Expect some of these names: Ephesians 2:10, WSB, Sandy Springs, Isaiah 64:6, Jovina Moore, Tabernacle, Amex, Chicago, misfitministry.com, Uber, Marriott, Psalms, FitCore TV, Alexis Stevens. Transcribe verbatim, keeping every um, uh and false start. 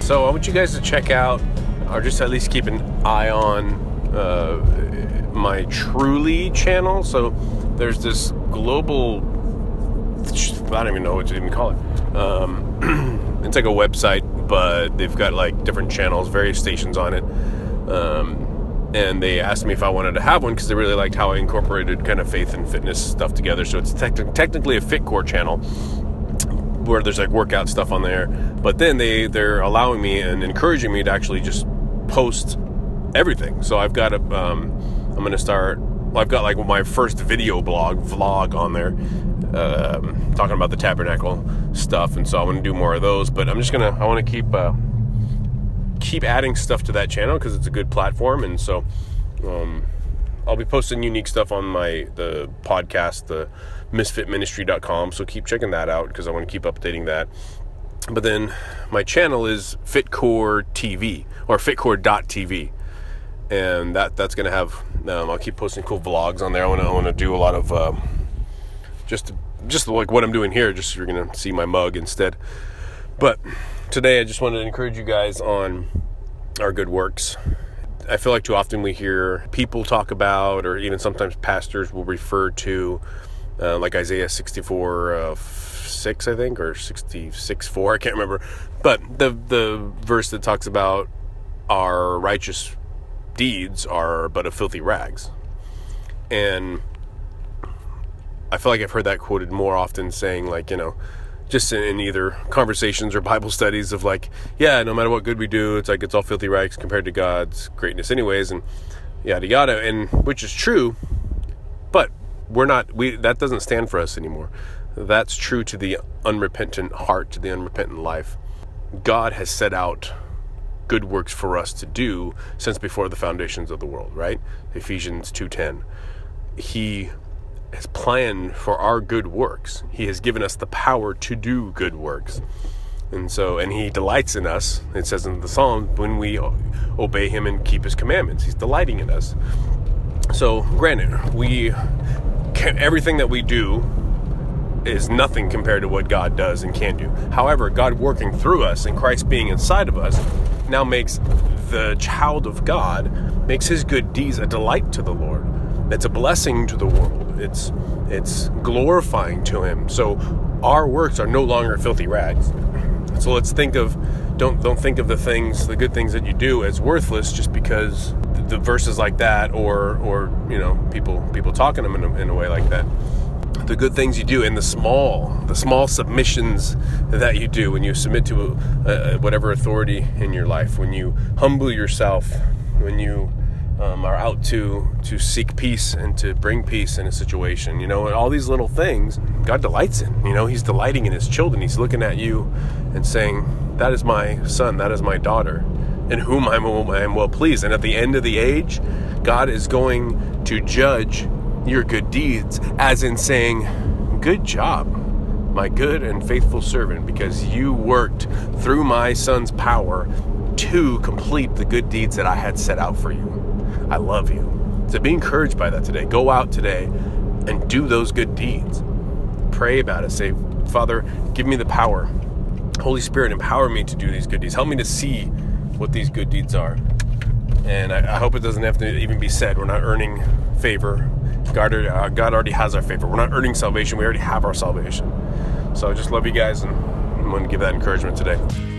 So I want you guys to check out, or just at least keep an eye on, uh, my Truly channel. So there's this global, I don't even know what to even call it. Um, it's like a website, but they've got like different channels, various stations on it. Um, and they asked me if I wanted to have one because they really liked how I incorporated kind of faith and fitness stuff together. So it's te- technically a FitCore channel, where there's like workout stuff on there, but then they they're allowing me and encouraging me to actually just post everything. So I've got a um I'm gonna start well, I've got like my first video blog vlog on there, um talking about the Tabernacle stuff, and so I want to do more of those. But I'm just gonna I want to keep uh keep adding stuff to that channel because it's a good platform. And so um I'll be posting unique stuff on my the podcast, the misfit ministry dot com, so keep checking that out because I want to keep updating that. But then my channel is FitCore T V, or FitCore dot T V, and that that's going to have, um, I'll keep posting cool vlogs on there. I want to I want to do a lot of um, just just like what I'm doing here, just so you're going to see my mug instead. But today I just wanted to encourage you guys on our good works. I feel like too often we hear people talk about, or even sometimes pastors will refer to, uh, like Isaiah sixty-four six, I think, or sixty-six four, I can't remember. But the the verse that talks about our righteous deeds are but of filthy rags. And I feel like I've heard that quoted more often, saying like, you know, just in either conversations or Bible studies of like, yeah, no matter what good we do, it's like it's all filthy rags compared to God's greatness anyways, and yada yada, and which is true, but we're not, we that doesn't stand for us anymore. That's true to the unrepentant heart, to the unrepentant life. God has set out good works for us to do since before the foundations of the world, right? Ephesians two ten. He His plan for our good works. He has given us the power to do good works. And so, and he delights in us. It says in the Psalms, when we obey him and keep his commandments, he's delighting in us. So granted, we can, everything that we do is nothing compared to what God does and can do. However, God working through us and Christ being inside of us now makes the child of God, makes his good deeds a delight to the Lord. It's a blessing to the world. It's it's glorifying to him. So our works are no longer filthy rags. So let's think of don't don't think of the things, the good things that you do as worthless just because the, the verses like that, or or you know, people people talking them in a, in a way like that. The good things you do and the small the small submissions that you do when you submit to uh, whatever authority in your life, when you humble yourself, when you Um, are out to to seek peace and to bring peace in a situation, you know, and all these little things God delights in. You know, he's delighting in his children. He's looking at you and saying, that is my son, that is my daughter, in whom I'm, I'm well pleased. And at the end of the age, God is going to judge your good deeds, as in saying, good job, my good and faithful servant, because you worked through my son's power to complete the good deeds that I had set out for you. I love you. So be encouraged by that today. Go out today and do those good deeds. Pray about it. Say, Father, give me the power. Holy Spirit, empower me to do these good deeds. Help me to see what these good deeds are. And I, I hope it doesn't have to even be said. We're not earning favor. God, uh, God already has our favor. We're not earning salvation. We already have our salvation. So I just love you guys, and I'm going to give that encouragement today.